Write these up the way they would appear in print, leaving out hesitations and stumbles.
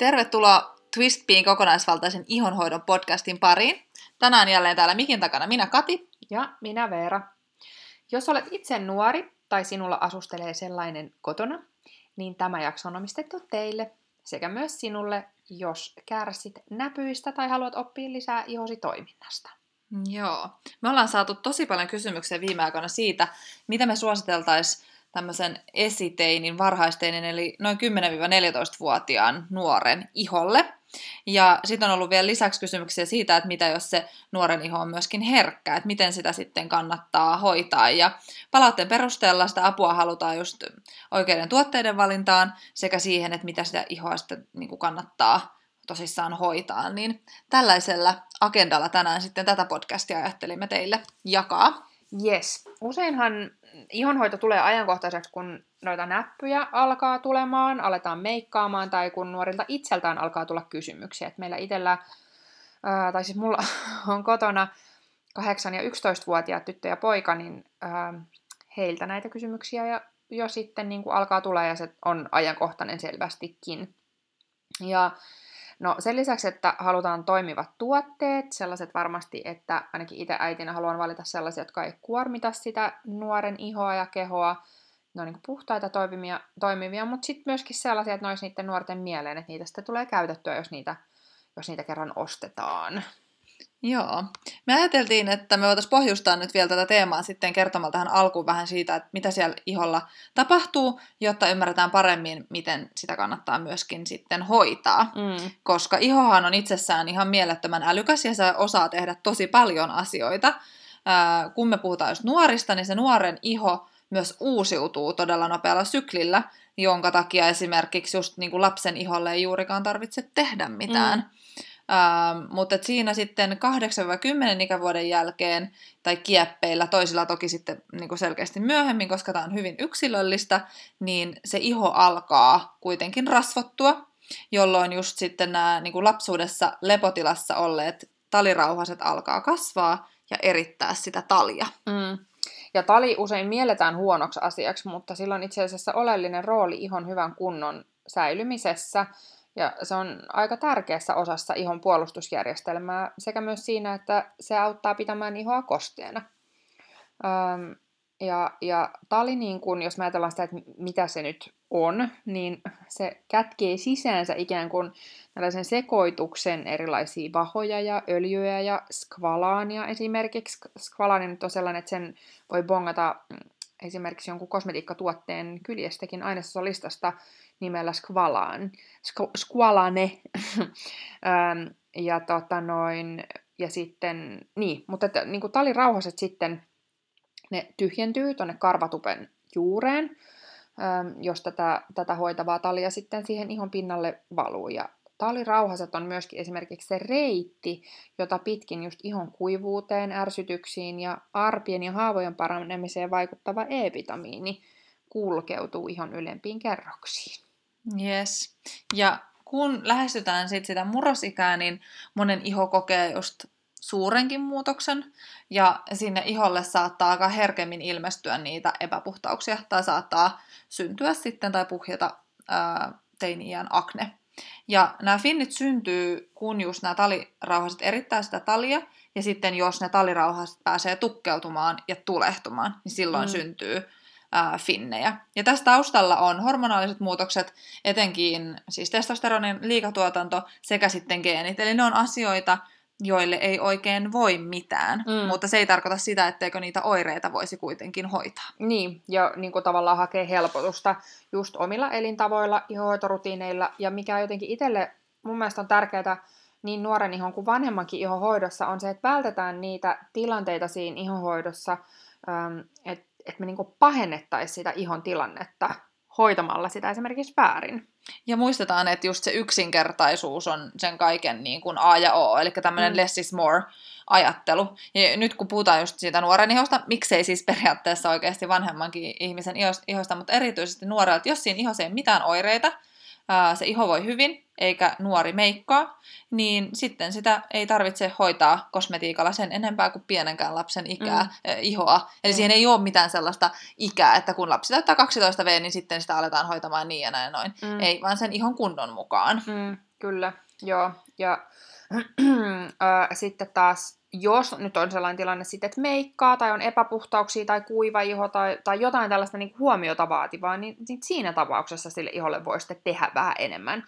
Tervetuloa Twistbean kokonaisvaltaisen ihonhoidon podcastin pariin. Tänään jälleen täällä mikin takana minä Kati. Ja minä Veera. Jos olet itse nuori tai sinulla asustelee sellainen kotona, niin tämä jakso on omistettu teille sekä myös sinulle, jos kärsit näpyistä tai haluat oppia lisää ihosi toiminnasta. Joo. Me ollaan saatu tosi paljon kysymyksiä viime aikoina siitä, mitä me suositeltaisiin tämmöisen esiteinin, varhaisteinin, eli noin 10-14-vuotiaan nuoren iholle. Ja sitten on ollut vielä lisäksi kysymyksiä siitä, että mitä jos se nuoren iho on myöskin herkkä, että miten sitä sitten kannattaa hoitaa. Ja palautteen perusteella sitä apua halutaan just oikeiden tuotteiden valintaan sekä siihen, että mitä sitä ihoa sitten kannattaa tosissaan hoitaa. Niin tällaisella agendalla tänään sitten tätä podcastia ajattelimme teille jakaa. Yes. Useinhan ihonhoito tulee ajankohtaiseksi, kun noita näppyjä alkaa tulemaan, aletaan meikkaamaan tai kun nuorilta itseltään alkaa tulla kysymyksiä. Et meillä itsellä, tai siis mulla on kotona 8- ja 11-vuotiaat tyttö ja poika, niin heiltä näitä kysymyksiä jo sitten alkaa tulla ja se on ajankohtainen selvästikin. Ja no sen lisäksi, että halutaan toimivat tuotteet, sellaiset varmasti, että ainakin itse äitinä haluan valita sellaisia, jotka ei kuormita sitä nuoren ihoa ja kehoa. Ne on puhtaita toimivia, mutta sitten myöskin sellaisia, että ne olisi niiden nuorten mieleen, että niitä sitten tulee käytettyä, jos niitä kerran ostetaan. Joo. Me ajateltiin, että me voitaisiin pohjustaa nyt vielä tätä teemaa sitten kertomalla tähän alkuun vähän siitä, että mitä siellä iholla tapahtuu, jotta ymmärretään paremmin, miten sitä kannattaa myöskin sitten hoitaa. Koska ihohan on itsessään ihan mielettömän älykäs ja se osaa tehdä tosi paljon asioita. Kun me puhutaan just nuorista, niin se nuoren iho myös uusiutuu todella nopealla syklillä, jonka takia esimerkiksi just lapsen iholle ei juurikaan tarvitse tehdä mitään. Mutta siinä sitten 8-10 ikävuoden jälkeen tai kieppeillä, toisilla toki sitten selkeästi myöhemmin, koska tämä on hyvin yksilöllistä, niin se iho alkaa kuitenkin rasvottua, jolloin just sitten nämä lapsuudessa lepotilassa olleet talirauhaset alkaa kasvaa ja erittää sitä talia. Ja tali usein mielletään huonoksi asiaksi, mutta sillä on itse asiassa oleellinen rooli ihon hyvän kunnon säilymisessä. Ja se on aika tärkeässä osassa ihon puolustusjärjestelmää sekä myös siinä, että se auttaa pitämään ihoa kosteena. Ja tali, jos me ajatellaan sitä, että mitä se nyt on, niin se kätkee sisäänsä ikään kuin tällaisen sekoituksen erilaisia vahoja ja öljyjä ja skvalaania esimerkiksi. Skvalaani nyt on sellainen, että sen voi bongata esimerkiksi jonkun kosmetiikkatuotteen kyljestäkin ainesosalistasta nimellä skvalane. Talirauhaset sitten, ne tyhjentyy tuonne karvatupen juureen, jos tätä hoitavaa talia sitten siihen ihon pinnalle valuu. Ja talirauhaset on myöskin esimerkiksi se reitti, jota pitkin just ihon kuivuuteen, ärsytyksiin ja arpien ja haavojen paranemiseen vaikuttava E-vitamiini kulkeutuu ihon ylempiin kerroksiin. Yes. Ja kun lähestytään sitä murrosikää, niin monen iho kokee just suurenkin muutoksen ja sinne iholle saattaa aika herkemmin ilmestyä niitä epäpuhtauksia tai saattaa syntyä sitten tai puhjeta teini-iän akne. Ja nämä finnit syntyy, kun just nämä talirauhaset erittää sitä talia, ja sitten jos ne talirauhaset pääsee tukkeutumaan ja tulehtumaan, niin silloin syntyy finnejä. Ja tässä taustalla on hormonaaliset muutokset, etenkin siis testosteronin liikatuotanto sekä sitten geenit. Eli ne on asioita, joille ei oikein voi mitään, mutta se ei tarkoita sitä, etteikö niitä oireita voisi kuitenkin hoitaa. Niin, ja tavallaan hakee helpotusta just omilla elintavoilla, ihohoitorutiineilla, ja mikä jotenkin itselle mun mielestä on tärkeää niin nuoren ihon kuin vanhemmankin ihohoidossa on se, että vältetään niitä tilanteita siinä ihohoidossa, että me pahennettaisiin sitä ihon tilannetta hoitamalla sitä esimerkiksi väärin. Ja muistetaan, että just se yksinkertaisuus on sen kaiken A ja O, eli tämmöinen less is more -ajattelu. Ja nyt kun puhutaan just siitä nuoren ihosta, miksei siis periaatteessa oikeasti vanhemmankin ihmisen ihosta, mutta erityisesti nuorelta, jos siinä ihossa ei ole mitään oireita, se iho voi hyvin, eikä nuori meikkaa, niin sitten sitä ei tarvitse hoitaa kosmetiikalla sen enempää kuin pienenkään lapsen ihoa. Eli siihen ei ole mitään sellaista ikää, että kun lapsi täyttää 12 V, niin sitten sitä aletaan hoitamaan niin ja näin noin. Ei, vaan sen ihon kunnon mukaan. Kyllä, joo. Ja sitten taas, jos nyt on sellainen tilanne sitten, että meikkaa tai on epäpuhtauksia tai kuiva iho tai jotain tällaista niin huomiota vaativaa, niin siinä tapauksessa sille iholle voi sitten tehdä vähän enemmän.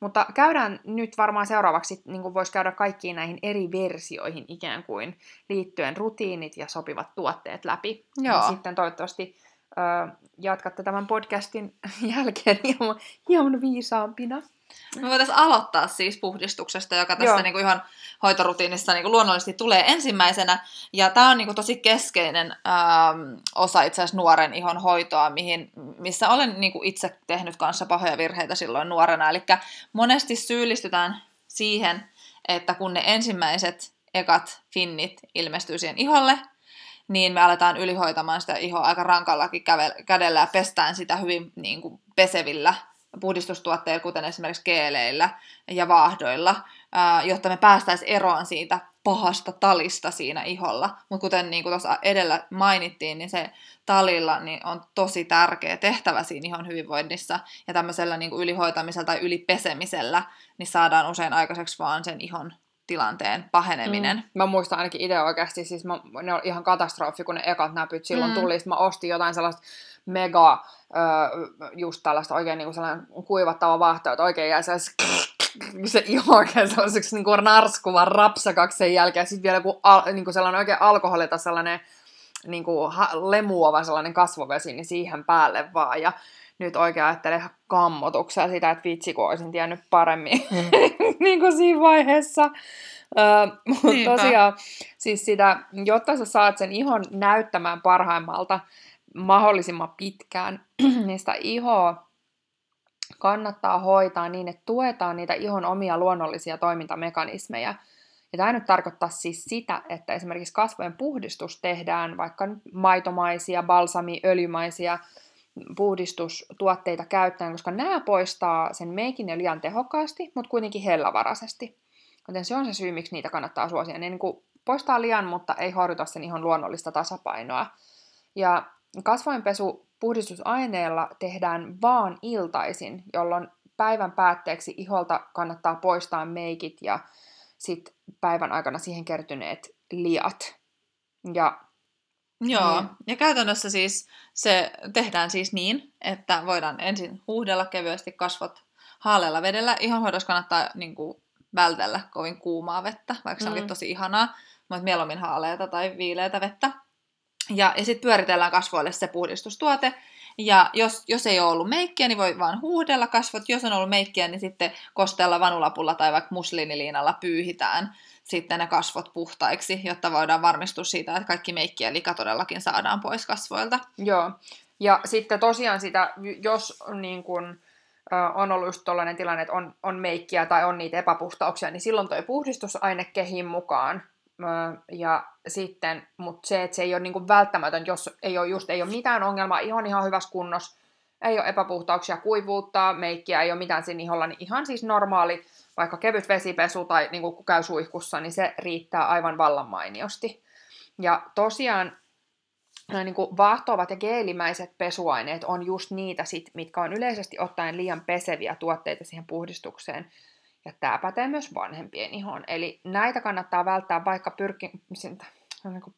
Mutta käydään nyt varmaan seuraavaksi, niin voisi käydä kaikkiin näihin eri versioihin ikään kuin liittyen rutiinit ja sopivat tuotteet läpi. Joo. Ja sitten toivottavasti jatkatte tämän podcastin jälkeen hieman viisaampina. Me voitaisiin aloittaa siis puhdistuksesta, joka tässä niinku ihan hoitorutiinissa niinku luonnollisesti tulee ensimmäisenä. Ja tämä on niinku tosi keskeinen osa itse asiassa nuoren ihon hoitoa, missä olen niinku itse tehnyt kanssa pahoja virheitä silloin nuorena. Eli monesti syyllistytään siihen, että kun ne ekat finnit ilmestyy siihen iholle, niin me aletaan ylihoitamaan sitä ihoa aika rankallakin kädellä ja pestään sitä hyvin niinku pesevillä puhdistustuotteilla, kuten esimerkiksi geeleillä ja vaahdoilla, jotta me päästäisiin eroon siitä pahasta talista siinä iholla. Mutta kuten niin kuin tuossa edellä mainittiin, niin se talilla niin on tosi tärkeä tehtävä siinä ihon hyvinvoinnissa. Ja tämmöisellä niin kuin ylihoitamisella tai ylipesemisellä niin saadaan usein aikaiseksi vaan sen ihon tilanteen paheneminen. Mä muistan ainakin itse oikeasti, siis ne oli ihan katastrofi, kun ne ekat näpyt silloin tuli. Mä ostin jotain sellaista mega, just tällaista oikein niinku sellainen kuivattava vaahto, että oikein jäi se iho oikein sellaiseksi niinku narskuvan rapsakaksi sen jälkeen. Sitten vielä kun niinku sellainen oikein alkoholita sellainen niinku lemuava sellainen kasvovesi, niin siihen päälle vaan. Ja nyt oikein ajattelen kammotuksia sitä, että vitsi kun olisin tiennyt paremmin niin kuin siinä vaiheessa. Mutta tosiaan, siis sitä, jotta sä saat sen ihon näyttämään parhaimmalta mahdollisimman pitkään, niin sitä ihoa kannattaa hoitaa niin, että tuetaan niitä ihon omia luonnollisia toimintamekanismeja. Ja tämä nyt tarkoittaa siis sitä, että esimerkiksi kasvojen puhdistus tehdään vaikka maitomaisia, balsamiöljymaisia puhdistustuotteita käyttäen, koska nämä poistaa sen meikin ja liian tehokkaasti, mutta kuitenkin hellävaraisesti. Joten se on se syy, miksi niitä kannattaa suosia. Ne niin kuin poistaa liian, mutta ei horjuta sen ihon luonnollista tasapainoa. Ja kasvojenpesu puhdistusaineella tehdään vaan iltaisin, jolloin päivän päätteeksi iholta kannattaa poistaa meikit ja sit päivän aikana siihen kertyneet liat. Joo, ja käytännössä siis se tehdään siis niin, että voidaan ensin huuhdella kevyesti kasvot haalealla vedellä. Ihonhoidossa kannattaa niin kuin vältellä kovin kuumaa vettä, vaikka se onkin tosi ihanaa, mutta mieluummin haaleata tai viileätä vettä. Ja sitten pyöritellään kasvoille se puhdistustuote. Ja jos ei ole ollut meikkiä, niin voi vaan huuhdella kasvot. Jos on ollut meikkiä, niin sitten kosteella vanulapulla tai vaikka musliiniliinalla pyyhitään sitten ne kasvot puhtaiksi, jotta voidaan varmistua siitä, että kaikki meikki ja lika todellakin saadaan pois kasvoilta. Joo. Ja sitten tosiaan sitä, jos niin kun on ollut just tollainen tilanne, että on meikkiä tai on niitä epäpuhtauksia, niin silloin toi puhdistusaine kehiin mukaan. Ja sitten, mutta se, että se ei ole niinku välttämätön, jos ei ole mitään ongelmaa, iho on ihan hyvässä kunnossa, ei ole epäpuhtauksia, kuivuutta, meikkiä, ei ole mitään siinä iholla, niin ihan siis normaali, vaikka kevyt vesipesu tai niinku kun käy suihkussa, niin se riittää aivan vallan mainiosti. Ja tosiaan niinku vaahtoavat ja geelimäiset pesuaineet on just niitä, mitkä on yleisesti ottaen liian peseviä tuotteita siihen puhdistukseen. Ja tämä pätee myös vanhempien ihoon. Eli näitä kannattaa välttää, vaikka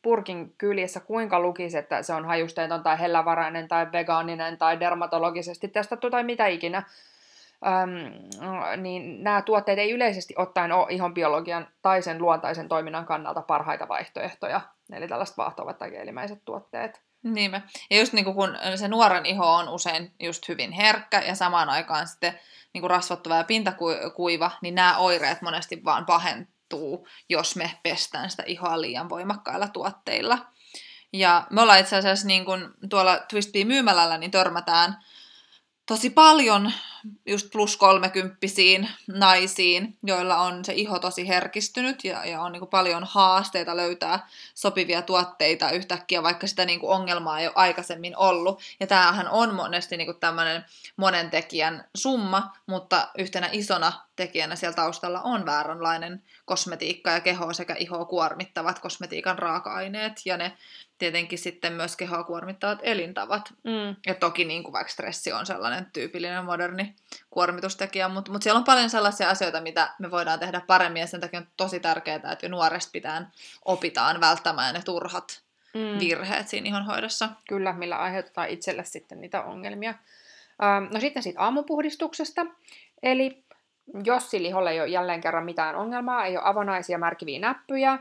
purkin kyljessä kuinka lukisi, että se on hajusteeton tai hellävarainen tai vegaaninen tai dermatologisesti testattu tai mitä ikinä. Niin nämä tuotteet ei yleisesti ottaen ole ihon biologian tai sen luontaisen toiminnan kannalta parhaita vaihtoehtoja. Eli tällaiset vaahtoavat tai geelimäiset tuotteet. Niinpä. Ja just niin kun se nuoren iho on usein just hyvin herkkä ja samaan aikaan sitten niin kuin rasvattuva ja pintakuiva, niin nämä oireet monesti vaan pahentuu, jos me pestään sitä ihoa liian voimakkailla tuotteilla. Ja me ollaan itse asiassa niin kuin tuolla Twistbean myymälällä niin törmätään tosi paljon just +30-vuotiaisiin naisiin, joilla on se iho tosi herkistynyt ja on niin kuin paljon haasteita löytää sopivia tuotteita yhtäkkiä, vaikka sitä niin kuin ongelmaa ei ole aikaisemmin ollut. Ja tämähän on monesti niin kuin tämmöinen monen tekijän summa, mutta yhtenä isona tekijänä siellä taustalla on vääränlainen kosmetiikka ja kehoa sekä ihoa kuormittavat kosmetiikan raaka-aineet ja ne tietenkin sitten myös kehoa kuormittavat elintavat. Ja toki niin kuin vaikka stressi on sellainen tyypillinen moderni kuormitustekijä, mutta siellä on paljon sellaisia asioita, mitä me voidaan tehdä paremmin, ja sen takia on tosi tärkeää, että jo nuoresta pitää opitaan välttämään ne turhat virheet siinä ihonhoidossa. Kyllä, millä aiheutetaan itselle sitten niitä ongelmia. No sitten siitä aamupuhdistuksesta, eli jos siliholle ei ole jälleen kerran mitään ongelmaa, ei ole avonaisia märkiviä näppyjä,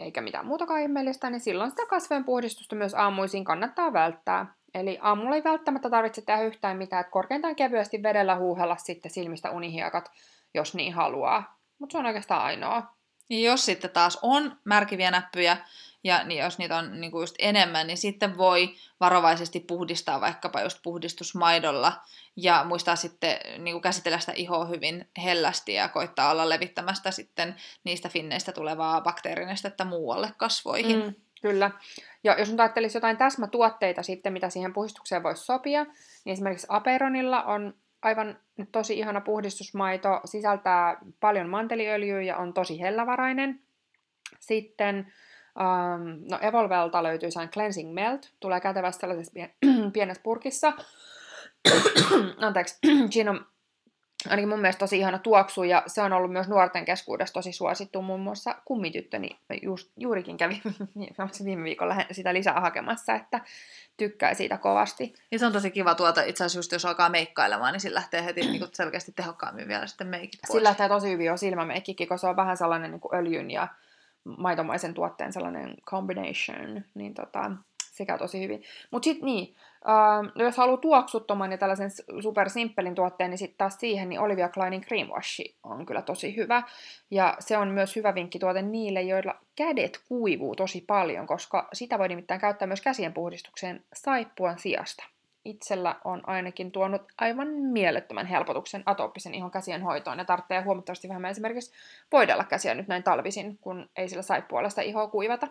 eikä mitään muutakaan ihmeellistä, niin silloin sitä kasvojen puhdistusta myös aamuisin kannattaa välttää. Eli aamulla ei välttämättä tarvitse tehdä yhtään mitään, että korkeintaan kevyesti vedellä huuhella sitten silmistä unihiekat, jos niin haluaa. Mutta se on oikeastaan ainoa. Jos sitten taas on märkiviä näppyjä, ja niin jos niitä on niin kuin just enemmän, niin sitten voi varovaisesti puhdistaa vaikkapa just puhdistusmaidolla ja muistaa sitten niin kuin käsitellä sitä ihoa hyvin hellästi ja koittaa olla levittämästä sitten niistä finneistä tulevaa bakteerinestettä muualle kasvoihin. Kyllä. Ja jos nyt ajattelisi jotain täsmätuotteita sitten, mitä siihen puhdistukseen voisi sopia, niin esimerkiksi Aperonilla on aivan tosi ihana puhdistusmaito, sisältää paljon manteliöljyä ja on tosi hellävarainen. Sitten no Evolvelta löytyy sen Cleansing Melt, tulee kätevästi sellaisessa pienessä purkissa. Anteeksi, siinä on ainakin mun mielestä tosi ihana tuoksu, ja se on ollut myös nuorten keskuudessa tosi suosittu, muun muassa kummityttöni juurikin kävi viime viikolla sitä lisää hakemassa, että tykkää siitä kovasti. Ja se on tosi kiva tuota, itse asiassa just jos alkaa meikkailemaan, niin sillä lähtee heti niin selkeästi tehokkaammin vielä sitten meikit pois. Sillä lähtee tosi hyvin jo silmämeikkikin, kun se on vähän sellainen niin kuin öljyn ja maitomaisen tuotteen sellainen combination, niin se käy tosi hyvin. Mutta sitten niin, jos haluaa tuoksuttoman ja tällaisen supersimppelin tuotteen, niin sitten taas siihen, niin Olivia Kleinin Cream Wash on kyllä tosi hyvä. Ja se on myös hyvä vinkkituote niille, joilla kädet kuivuu tosi paljon, koska sitä voi nimittäin käyttää myös käsien puhdistukseen saippuan sijasta. Itsellä on ainakin tuonut aivan mielettömän helpotuksen atooppisen ihon käsien hoitoon, ja tarvitsee huomattavasti vähemmän esimerkiksi voidella käsiä nyt näin talvisin, kun ei sillä saippualla sitä ihoa kuivata.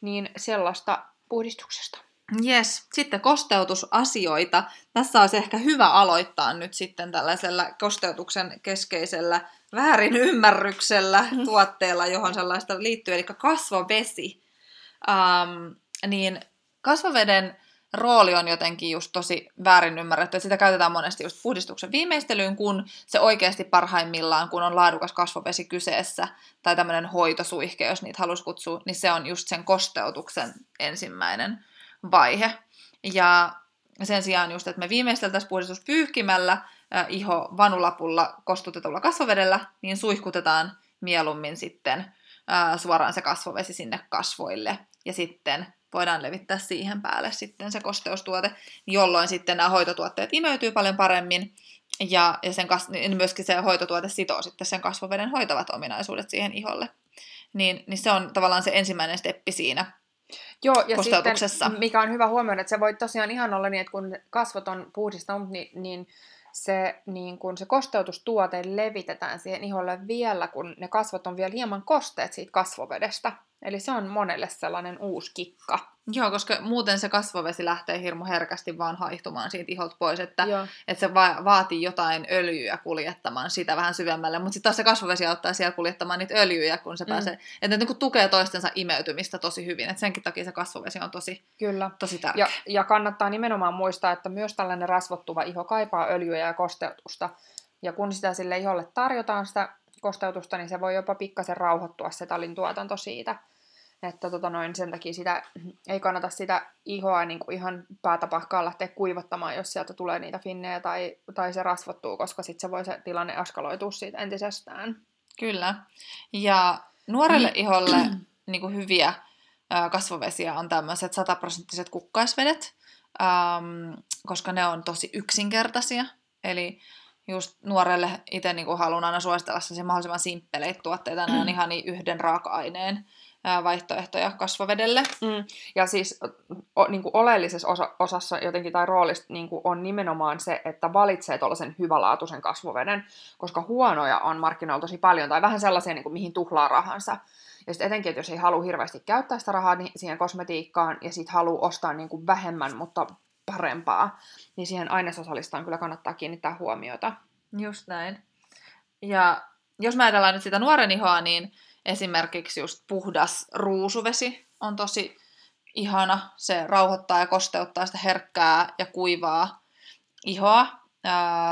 Niin sellaista puhdistuksesta. Yes. Sitten kosteutusasioita. Tässä olisi ehkä hyvä aloittaa nyt sitten tällaisella kosteutuksen keskeisellä väärin ymmärryksellä tuotteella, johon sellaista liittyy, eli kasvovesi. Niin kasvoveden rooli on jotenkin just tosi väärin ymmärretty, että sitä käytetään monesti just puhdistuksen viimeistelyyn, kun se oikeasti parhaimmillaan, kun on laadukas kasvovesi kyseessä, tai tämmöinen hoitosuihke, jos niitä halusi kutsua, niin se on just sen kosteutuksen ensimmäinen vaihe. Ja sen sijaan just, että me viimeisteltäisiin puhdistus pyyhkimällä, iho vanulapulla kostutetulla kasvovedellä, niin suihkutetaan mieluummin sitten suoraan se kasvovesi sinne kasvoille, ja sitten voidaan levittää siihen päälle sitten se kosteustuote, jolloin sitten nämä hoitotuotteet imeytyy paljon paremmin, ja sen myöskin se hoitotuote sitoo sitten sen kasvoveden hoitavat ominaisuudet siihen iholle. Niin se on tavallaan se ensimmäinen steppi siinä. Joo, ja sitten mikä on hyvä huomioida, että se voi tosiaan ihan olla niin, että kun kasvot on puhdistanut, niin se kosteutustuote levitetään siihen iholle vielä, kun ne kasvot on vielä hieman kosteet siitä kasvovedestä. Eli se on monelle sellainen uusi kikka. Joo, koska muuten se kasvovesi lähtee hirmu herkästi vaan haihtumaan siitä iholta pois, että se vaatii jotain öljyä kuljettamaan sitä vähän syvemmälle, mutta sitten taas se kasvovesi auttaa siellä kuljettamaan niitä öljyjä, kun se pääsee, että ne niinku tukee toistensa imeytymistä tosi hyvin, että senkin takia se kasvovesi on tosi tärkeä. Ja kannattaa nimenomaan muistaa, että myös tällainen rasvottuva iho kaipaa öljyä ja kosteutusta, ja kun sitä sille iholle tarjotaan sitä kosteutusta, niin se voi jopa pikkasen rauhoittua se talintuotanto siitä. Että sen takia sitä, ei kannata sitä ihoa niin kuin ihan päätapahkaan lähteä kuivattamaan, jos sieltä tulee niitä finnejä tai se rasvottuu, koska sitten se voi se tilanne askaloitua siitä entisestään. Kyllä. Ja nuorelle iholle niin kuin hyviä kasvovesiä on tämmöiset 100% kukkaisvedet, koska ne on tosi yksinkertaisia. Eli just nuorelle itse niin kuin haluan aina suositella mahdollisimman simppeleitä tuotteita, ne on ihan niin yhden raaka-aineen vaihtoehtoja kasvovedelle. Ja siis niin kuin oleellisessa osassa jotenkin tai roolissa niin kuin on nimenomaan se, että valitsee tuollaisen hyvälaatuisen kasvoveden, koska huonoja on markkinoilla tosi paljon, tai vähän sellaisia, niin kuin, mihin tuhlaa rahansa. Ja sitten etenkin, että jos ei halua hirveästi käyttää sitä rahaa niin siihen kosmetiikkaan, ja sitten haluaa ostaa niin kuin vähemmän, mutta parempaa, niin siihen ainesosalistaan kyllä kannattaa kiinnittää huomiota. Just näin. Ja jos mä ajatellaan nyt sitä nuoren ihoa, niin esimerkiksi just puhdas ruusuvesi on tosi ihana. Se rauhoittaa ja kosteuttaa sitä herkkää ja kuivaa ihoa.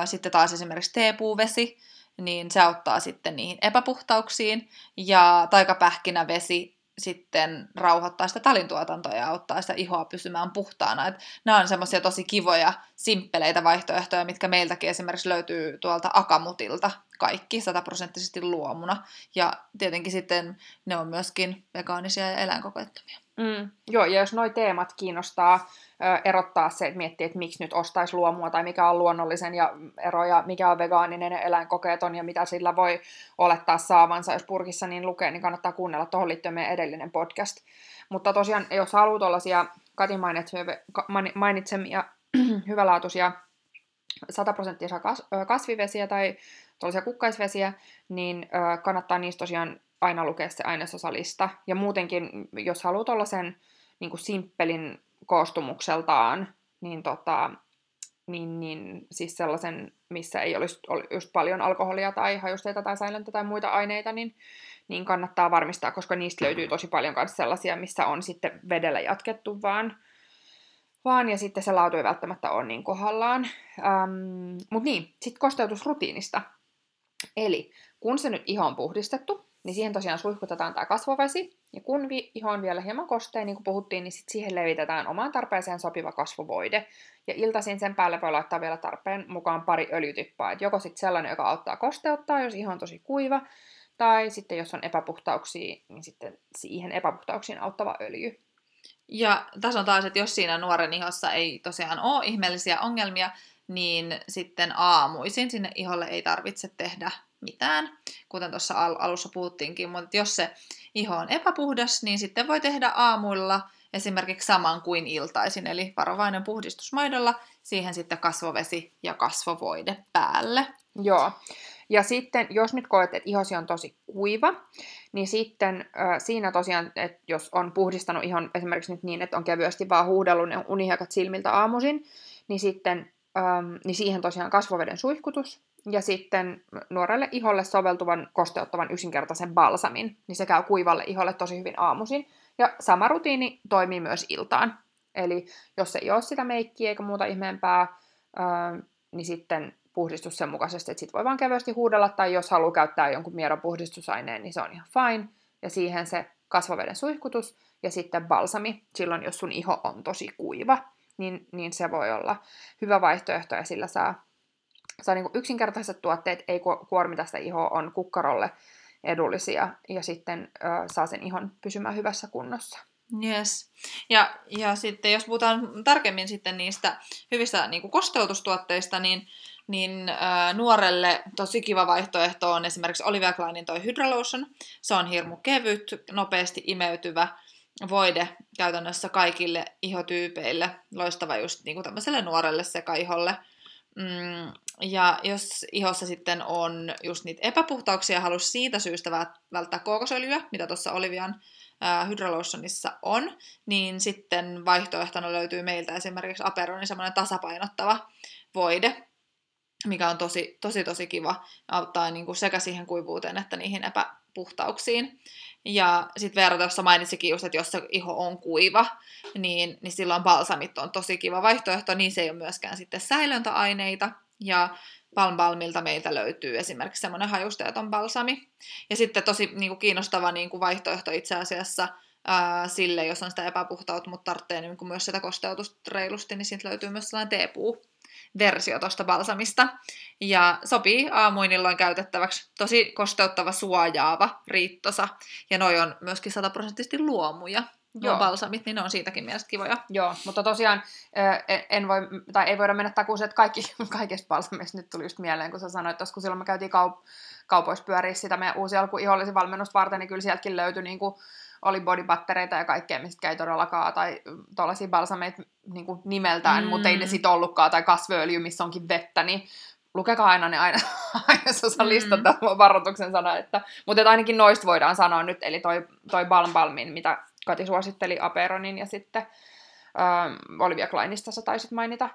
Sitten taas esimerkiksi teepuuvesi, niin se auttaa sitten niihin epäpuhtauksiin. Ja taikapähkinävesi sitten rauhoittaa sitä talintuotantoa ja auttaa sitä ihoa pysymään puhtaana. Et nämä on semmoisia tosi kivoja, simppeleitä vaihtoehtoja, mitkä meiltäkin esimerkiksi löytyy tuolta Akamutilta kaikki 100% luomuna. Ja tietenkin sitten ne on myöskin vegaanisia ja eläinkokeettomia. Mm. Joo, ja jos nuo teemat kiinnostaa erottaa se, että miettii, että miksi nyt ostaisi luomua tai mikä on luonnollisen ja eroja, mikä on vegaaninen ja eläinkokeeton ja mitä sillä voi olettaa saavansa, jos purkissa niin lukee, niin kannattaa kuunnella tuohon liittyen meidän edellinen podcast. Mutta tosiaan, jos haluaa tuollaisia Katin mainitsemia hyvälaatuisia 100% kasvivesiä tai tuollaisia kukkaisvesiä, niin kannattaa niistä tosiaan aina lukea se ainesosalista. Ja muutenkin, jos haluat olla sen niin simppelin koostumukseltaan, niin, niin siis sellaisen, missä ei olisi just paljon alkoholia tai hajusteita tai säilöntä tai muita aineita, niin kannattaa varmistaa, koska niistä löytyy tosi paljon myös sellaisia, missä on sitten vedellä jatkettu vaan ja sitten se laatu ei välttämättä ole niin kohdallaan. Mutta niin, sitten kosteutusrutiinista. Eli kun se nyt iho on puhdistettu, niin siihen tosiaan suihkutetaan tämä kasvovesi, ja kun iho on vielä hieman kostea, niin kuin puhuttiin, niin sit siihen levitetään omaan tarpeeseen sopiva kasvovoide. Ja iltaisin sen päälle voi laittaa vielä tarpeen mukaan pari öljytippaa, että joko sitten sellainen, joka auttaa kosteuttaa, jos iho on tosi kuiva, tai sitten jos on epäpuhtauksia, niin sitten siihen epäpuhtauksiin auttava öljy. Ja tässä on taas, että jos siinä nuoren ihossa ei tosiaan ole ihmeellisiä ongelmia, niin sitten aamuisin sinne iholle ei tarvitse tehdä mitään, kuten tuossa alussa puhuttiinkin, mutta jos se iho on epäpuhdas, niin sitten voi tehdä aamuilla esimerkiksi saman kuin iltaisin, eli varovainen puhdistus maidolla, siihen sitten kasvovesi ja kasvovoide päälle. Joo, ja sitten jos nyt koet, että ihosi on tosi kuiva, niin sitten siinä tosiaan, että jos on puhdistanut ihon esimerkiksi nyt niin, että on kevyesti vaan huudellut ne unihiekat silmiltä aamuisin, niin sitten niin siihen tosiaan kasvoveden suihkutus ja sitten nuorelle iholle soveltuvan kosteuttavan yksinkertaisen balsamin, niin se käy kuivalle iholle tosi hyvin aamuisin. Ja sama rutiini toimii myös iltaan. Eli jos ei ole sitä meikkiä eikä muuta ihmeempää, niin sitten puhdistus sen mukaisesti, että sit voi vaan kevyesti huudella, tai jos haluaa käyttää jonkun mieron puhdistusaineen, niin se on ihan fine. Ja siihen se kasvoveden suihkutus ja sitten balsami, silloin jos sun iho on tosi kuiva. Niin se voi olla hyvä vaihtoehto ja sillä saa niin kuin yksinkertaiset tuotteet, ei kuormita sitä ihoa, on kukkarolle edullisia ja sitten saa sen ihon pysymään hyvässä kunnossa. Yes. Ja sitten jos puhutaan tarkemmin sitten niistä hyvistä niin kuin kosteutustuotteista, niin nuorelle tosi kiva vaihtoehto on esimerkiksi Olivia Kleinin toi Hydra Lotion. Se on hirmu kevyt, nopeasti imeytyvä voide käytännössä kaikille ihotyypeille, loistava just niin kuin tämmöiselle nuorelle sekaiholle. Ja jos ihossa sitten on just niitä epäpuhtauksia, halusi siitä syystä välttää kookosöljyä, mitä tuossa Olivian Hydra Lotionissa on, niin sitten vaihtoehtona löytyy meiltä esimerkiksi Aperonin semmoinen tasapainottava voide, mikä on tosi, tosi, tosi kiva, auttaa niin kuin sekä siihen kuivuuteen että niihin epäpuhtauksiin. Ja sitten Veera tuossa mainitsikin just, että jos se iho on kuiva, niin silloin balsamit on tosi kiva vaihtoehto, niin se ei ole myöskään sitten säilöntäaineita. Ja Palmbalmilta meiltä löytyy esimerkiksi semmoinen hajusteeton balsami. Ja sitten tosi niin kuin kiinnostava niin kuin vaihtoehto itse asiassa sille, jos on sitä epäpuhtautta, mutta tarvitsee niin kuin myös sitä kosteutusta reilusti, niin siitä löytyy myös sellainen teepuu-versio tuosta balsamista. Ja sopii aamuin illoin käytettäväksi, tosi kosteuttava, suojaava, riittosa. Ja noi on myöskin 100% luomuja. Joo, balsamit, niin ne on siitäkin mielestä kivoja. Joo, mutta tosiaan ei voida mennä takuuseen, että kaikista balsamista nyt tuli just mieleen, kun sä sanoit, että kun silloin me käytiin kaupoissa pyöriä sitä meidän Uusi-Alkuihollisen valmennusta varten, niin kyllä sieltäkin löytyi niinku oli bodybattereita ja kaikkea, mistä ei todellakaan, tai tuollaisia balsameita niin kuin nimeltään, mutta ei ne sit ollutkaan, tai kasveöljy, missä onkin vettä, niin lukekaa aina ne ainesosalista tämän varoituksen sana, mutta ainakin noista voidaan sanoa nyt, eli toi Palmbalmin, mitä Kati suositteli, Aperonin, ja sitten Olivia Kleinista sä taisit mainita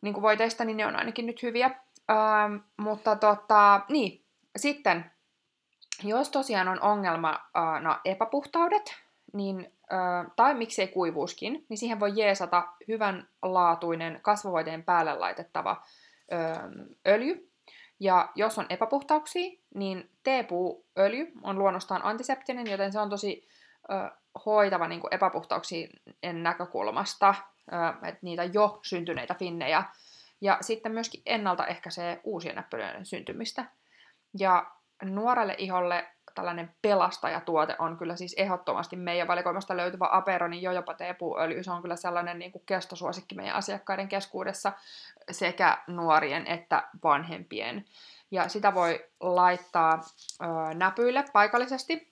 niin kuin voiteista, niin ne on ainakin nyt hyviä, mutta niin, sitten jos tosiaan on ongelmana epäpuhtaudet, niin, tai miksei kuivuuskin, niin siihen voi jeesata hyvän laatuinen kasvovoiteen päälle laitettava öljy. Ja jos on epäpuhtauksia, niin teepuuöljy on luonnostaan antiseptinen, joten se on tosi hoitava niin kuin epäpuhtauksien näkökulmasta, että niitä jo syntyneitä finnejä. Ja sitten myöskin ennaltaehkäisee uusien näppylöiden syntymistä. Ja nuorelle iholle tällainen pelastajatuote on kyllä siis ehdottomasti meidän valikoimasta löytyvä Aperonin jojopa teepuuöljy. Se on kyllä sellainen niin kuin kestosuosikki meidän asiakkaiden keskuudessa sekä nuorien että vanhempien. Ja sitä voi laittaa näpyille paikallisesti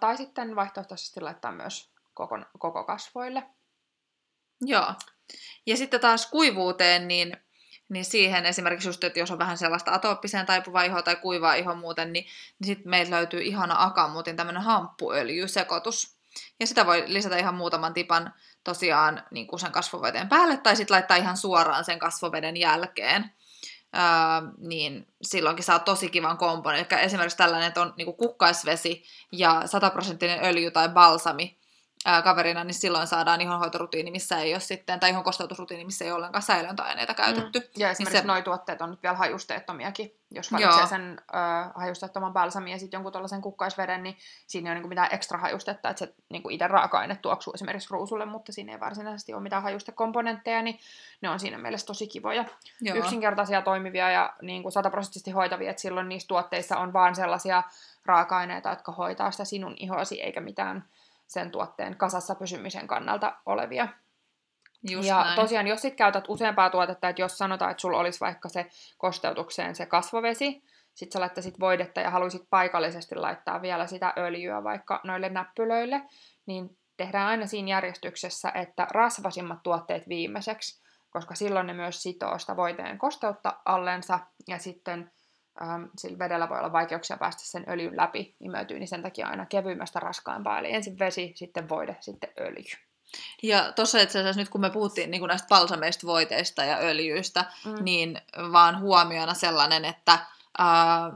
tai sitten vaihtoehtoisesti laittaa myös koko kasvoille. Joo. Ja sitten taas kuivuuteen, niin siihen esimerkiksi just, että jos on vähän sellaista atooppiseen taipuvaa ihoa tai kuivaa ihoa muuten, niin sitten meiltä löytyy ihana Akamutin tämmöinen hamppuöljysekoitus. Ja sitä voi lisätä ihan muutaman tipan tosiaan niin kuin sen kasvoveden päälle tai sitten laittaa ihan suoraan sen kasvoveden jälkeen. Niin silloinkin saa tosi kivan kompon. Eli esimerkiksi tällainen, että on niin kuin kukkaisvesi ja 100% öljy tai balsami kaverina, niin silloin saadaan ihonhoitorutiini, missä ei ole sitten, tai ihonkosteutusrutiini, missä ei ole ollenkaan säilöntäaineita käytetty. Ja esimerkiksi niin nuo tuotteet on nyt vielä hajusteettomiakin. Jos valitsee sen hajusteettoman balsamin ja sitten jonkun tuollaisen kukkaisveden, niin siinä ei ole niinku mitään ekstra hajustetta, että se niinku itse raaka-aine tuoksuu esimerkiksi ruusulle, mutta siinä ei varsinaisesti ole mitään hajustekomponentteja, niin ne on siinä mielessä tosi kivoja. Joo. Yksinkertaisia, toimivia ja niinku 100% hoitavia, että silloin niissä tuotteissa on vaan sellaisia raaka-aineita, jotka hoitaa sitä sinun ihoasi, eikä mitään sen tuotteen kasassa pysymisen kannalta olevia. Just ja näin. Tosiaan, jos sit käytät useampaa tuotetta, että jos sanotaan, että sulla olisi vaikka se kosteutukseen se kasvovesi, sit sä laittaisit voidetta ja haluaisit paikallisesti laittaa vielä sitä öljyä vaikka noille näppylöille, niin tehdään aina siinä järjestyksessä, että rasvasimmat tuotteet viimeiseksi, koska silloin ne myös sitoo sitä voiteen kosteutta allensa, ja sitten sillä vedellä voi olla vaikeuksia päästä sen öljyn läpi, imeytyy, niin sen takia aina kevyimmästä raskaampaa. Eli ensin vesi, sitten voide, sitten öljy. Ja tuossa itse asiassa nyt kun me puhuttiin niin kun näistä balsameista, voiteista ja öljyistä, niin vaan huomiona sellainen, että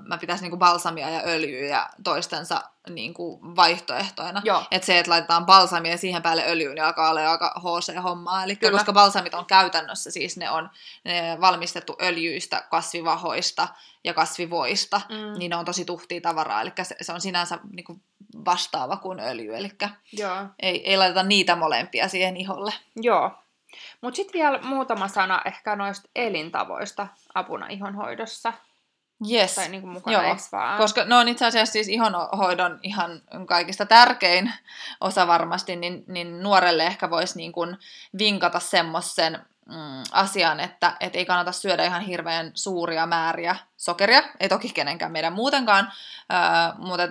mä pitäisin niin kuin balsamia ja öljyä toistensa niin kuin vaihtoehtoina. Että se, että laitetaan balsamia ja siihen päälle öljyyn, niin alkaa olla aika HC-hommaa. Eli koska balsamit on käytännössä, siis ne on ne valmistettu öljyistä, kasvivahoista ja kasvivoista, niin ne on tosi tuhtia tavaraa. Eli se on sinänsä niin kuin vastaava kuin öljy. Eli ei laiteta niitä molempia siihen iholle. Joo. Mutta sitten vielä muutama sana ehkä noista elintavoista apuna ihonhoidossa. Yes. Tai niin kuin mukana, joo, koska ne on itse asiassa siis ihonhoidon ihan kaikista tärkein osa varmasti, niin nuorelle ehkä voisi niin kuin vinkata semmoisen asian, että et ei kannata syödä ihan hirveän suuria määriä sokeria, ei toki kenenkään meidän muutenkaan, mutta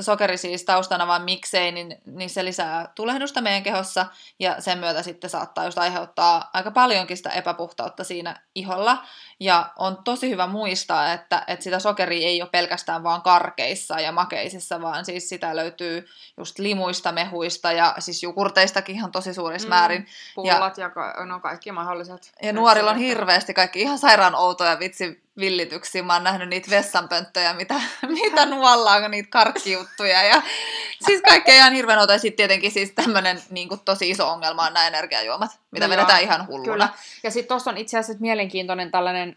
sokeri siis taustana vaan miksei, niin se lisää tulehdusta meidän kehossa ja sen myötä sitten saattaa just aiheuttaa aika paljonkin sitä epäpuhtautta siinä iholla. Ja on tosi hyvä muistaa, että sitä sokeria ei ole pelkästään vaan karkeissa ja makeisissa, vaan siis sitä löytyy just limuista, mehuista ja siis jogurteistakin ihan tosi suurissa määrin. Pullat ja no kaikki mahdolliset. Ja nuorilla on hirveästi kaikki ihan sairaan outoja villityksiä. Mä oon nähnyt niitä vessanpönttöjä, mitä nuollaan, kun niitä karkkijuttuja. Ja siis kaikkea ihan hirveän outoja. Sitten tietenkin siis tämmönen niin kuin tosi iso ongelma on nämä energiajuomat, mitä vedetään ihan hulluna. Kyllä. Ja sitten tuossa on itse asiassa mielenkiintoinen tällainen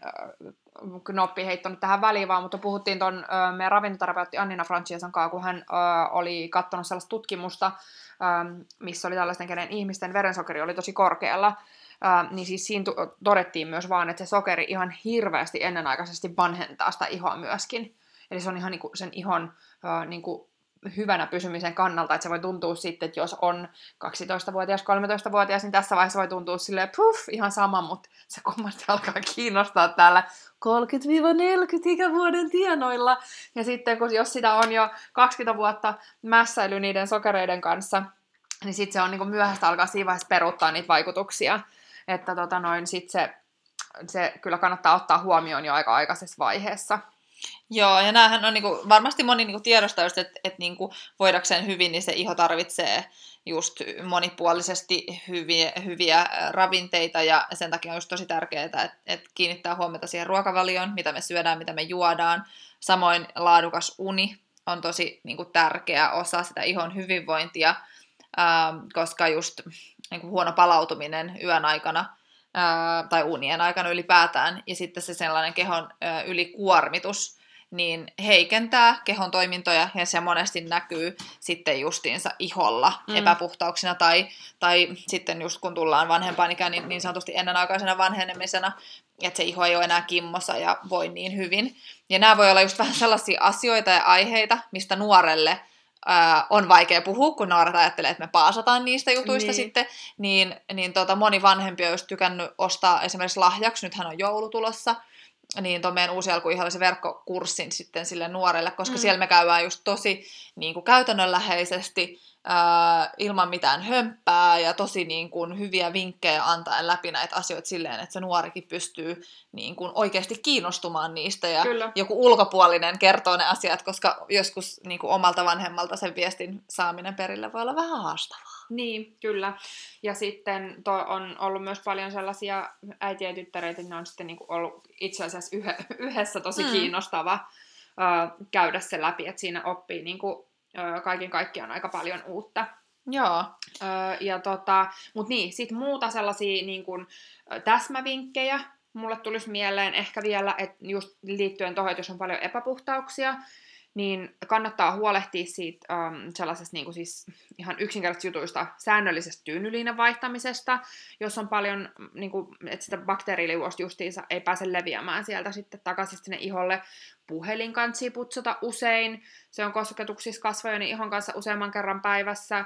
knoppi heittänyt tähän väliin vaan, mutta puhuttiin tuon meidän ravintoterapeutti Annina Franssijansan kanssa, kun hän oli katsonut sellaista tutkimusta, missä oli tällaisten, kenen ihmisten verensokeri oli tosi korkealla. Niin siis siinä todettiin myös vaan, että se sokeri ihan hirveästi ennenaikaisesti vanhentaa sitä ihoa myöskin. Eli se on ihan niinku sen ihon niinku hyvänä pysymisen kannalta, että se voi tuntua sitten, että jos on 12-vuotias, 13-vuotias, niin tässä vaiheessa voi tuntua silleen puff, ihan sama, mutta se kummasti alkaa kiinnostaa täällä 30-40 ikävuoden tienoilla. Ja sitten kun jos sitä on jo 20 vuotta mässäily niiden sokereiden kanssa, niin sitten se on niinku myöhäistä alkaa siinä vaiheessa peruuttaa niitä vaikutuksia. Että sit se kyllä kannattaa ottaa huomioon jo aika aikaisessa vaiheessa. Joo, ja näähän on niinku, varmasti moni niinku tiedostaa just, että niinku voidakseen hyvin, niin se iho tarvitsee just monipuolisesti hyviä ravinteita, ja sen takia on just tosi tärkeää, että kiinnittää huomiota siihen ruokavalioon, mitä me syödään, mitä me juodaan. Samoin laadukas uni on tosi niinku tärkeä osa sitä ihon hyvinvointia, koska just niin kuin huono palautuminen yön aikana tai unien aikana ylipäätään, ja sitten se sellainen kehon ylikuormitus, niin heikentää kehon toimintoja, ja se monesti näkyy sitten justiinsa iholla epäpuhtauksina, tai sitten just kun tullaan vanhempaan ikään, niin sanotusti ennenaikaisena vanhenemisena, että se iho ei ole enää kimmossa ja voi niin hyvin. Ja nämä voi olla just vähän sellaisia asioita ja aiheita, mistä nuorelle on vaikea puhua, kun nuoret ajattelee, että me paasataan niistä jutuista sitten, niin moni vanhempi on just tykännyt ostaa esimerkiksi lahjaksi, nythän on joulutulossa, niin tuon meidän Uusi-Alkuihallisen verkkokurssin sitten sille nuorelle, koska siellä me käydään just tosi niin kuin käytännönläheisesti ilman mitään hömppää ja tosi niin kuin hyviä vinkkejä antaen läpi näitä asioita silleen, että se nuorikin pystyy niin kuin oikeasti kiinnostumaan niistä ja Kyllä. joku ulkopuolinen kertoo ne asiat, koska joskus niin kuin omalta vanhemmalta sen viestin saaminen perille voi olla vähän haastavaa. Niin, kyllä. Ja sitten on ollut myös paljon sellaisia äitiä ja tyttäreitä, ne on sitten niinku ollut itse asiassa yhdessä tosi kiinnostava käydä se läpi, että siinä oppii niinku, kaiken kaikkiaan aika paljon uutta. Joo. Mut niin, sit muuta sellaisia niinku, täsmävinkkejä mulle tulisi mieleen ehkä vielä, että just liittyen tuohon, että jos on paljon epäpuhtauksia, niin kannattaa huolehtia siitä sellaisesta niin siis ihan yksinkertaisista jutuista, säännöllisestä tyynyliinan vaihtamisesta, jos on paljon, niin kuin, että sitä bakteeriliuosta justiinsa ei pääse leviämään sieltä sitten takaisin sinne iholle. Puhelinkantsia putsata usein, se on kosketuksissa kasvojen ja ihon kanssa useamman kerran päivässä,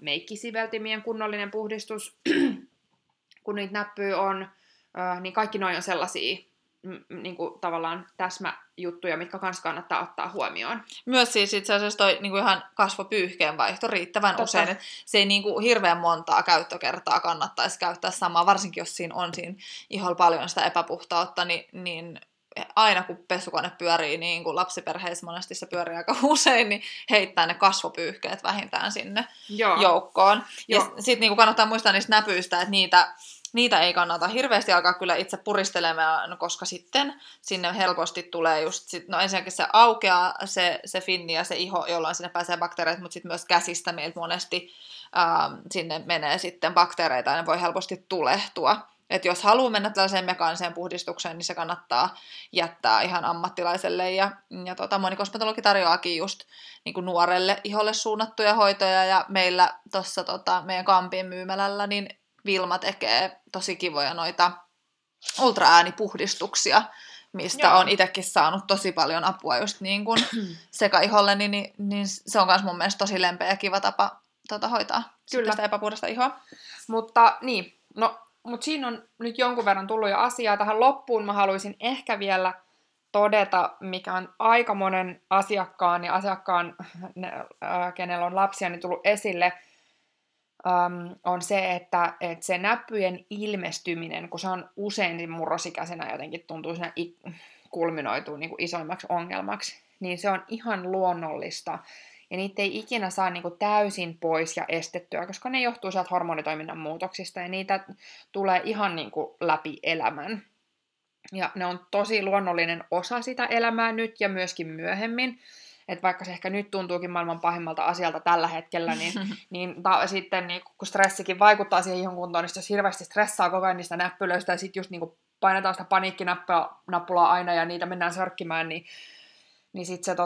meikkisiveltimien kunnollinen puhdistus, kun niitä näppyy on, niin kaikki noi on sellaisia, niin kuin tavallaan täsmäjuttuja, mitkä kans kannattaa ottaa huomioon. Myös siis itse asiassa toi niin kuin ihan kasvopyyhkeen vaihto riittävän Totta. Usein. Että se ei niin kuin hirveän montaa käyttökertaa kannattaisi käyttää samaa, varsinkin jos siinä iholla paljon sitä epäpuhtautta, niin aina kun pesukone pyörii, niin kuin lapsiperheissä monesti se pyörii aika usein, niin heittää ne kasvopyyhkeet vähintään sinne Joo. joukkoon. Joo. Ja sitten niin kuin kannattaa muistaa niistä näpyistä, että niitä ei kannata hirveästi alkaa kyllä itse puristelemaan, koska sitten sinne helposti tulee just, ensinnäkin se aukeaa se finni ja se iho, jolloin sinne pääsee bakteereita, mutta sitten myös käsistä meiltä monesti sinne menee sitten bakteereita ja ne voi helposti tulehtua. Että jos haluaa mennä tällaiseen mekaaniseen puhdistukseen, niin se kannattaa jättää ihan ammattilaiselle. Ja monikosmetologi tarjoaakin just niin kuin nuorelle iholle suunnattuja hoitoja ja meillä tuossa meidän Kampin myymälällä, niin Vilma tekee tosi kivoja noita ultraäänipuhdistuksia, mistä Joo. on itsekin saanut tosi paljon apua just niin kuin sekaiholle, niin se on myös mun mielestä tosi lempeä ja kiva tapa hoitaa Kyllä. sitä epäpuhdasta ihoa. Mutta niin, mutta siinä on nyt jonkun verran tullut jo asiaa. Tähän loppuun mä haluaisin ehkä vielä todeta, mikä on aika monen asiakkaan, kenellä on lapsia, niin tullut esille, on se, että se näppyjen ilmestyminen, kun se on usein murrosikäisenä jotenkin tuntuu siinä kulminoituu niin kuin isoimmaksi ongelmaksi, niin se on ihan luonnollista. Ja niitä ei ikinä saa niin kuin täysin pois ja estettyä, koska ne johtuu sieltä hormonitoiminnan muutoksista ja niitä tulee ihan niin kuin läpi elämän. Ja ne on tosi luonnollinen osa sitä elämää nyt ja myöskin myöhemmin. Että vaikka se ehkä nyt tuntuukin maailman pahimmalta asialta tällä hetkellä, niin sitten niin kun stressikin vaikuttaa siihen ihon kuntoon, niin jos hirveästi stressaa koko ajan niistä näppylöistä ja sitten just niin painetaan sitä paniikkinappulaa aina ja niitä mennään sörkkimään, niin sitten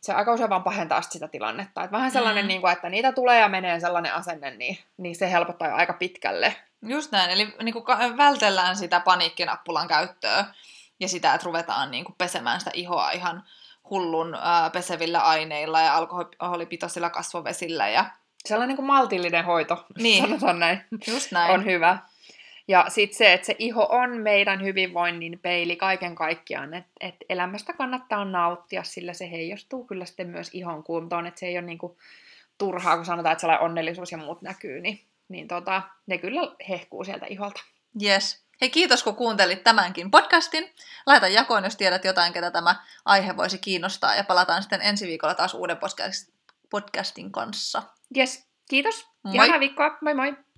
se aika usein vaan pahentaa sitä tilannetta. Et vähän sellainen, niin kun, että niitä tulee ja menee sellainen asenne, niin se helpottaa jo aika pitkälle. Just näin, eli niin kun vältellään sitä paniikkinappulan käyttöä ja sitä, että ruvetaan niin kun pesemään sitä ihoa ihan hullun pesevillä aineilla ja alkoholipitoisilla kasvovesillä. Sellainen kuin maltillinen hoito, niin. Sanotaan näin, just näin, on hyvä. Ja sitten se, että se iho on meidän hyvinvoinnin peili kaiken kaikkiaan, että elämästä kannattaa nauttia, sillä se heijastuu kyllä sitten myös ihon kuntoon, että se ei ole niinku turhaa, kun sanotaan, että sellainen onnellisuus ja muut näkyy, niin ne kyllä hehkuu sieltä iholta. Yes. Hei, kiitos kun kuuntelit tämänkin podcastin. Laita jakoon, jos tiedät jotain, ketä tämä aihe voisi kiinnostaa. Ja palataan sitten ensi viikolla taas uuden podcastin kanssa. Yes, kiitos. Moi. Ihanaa viikkoa. Moi moi.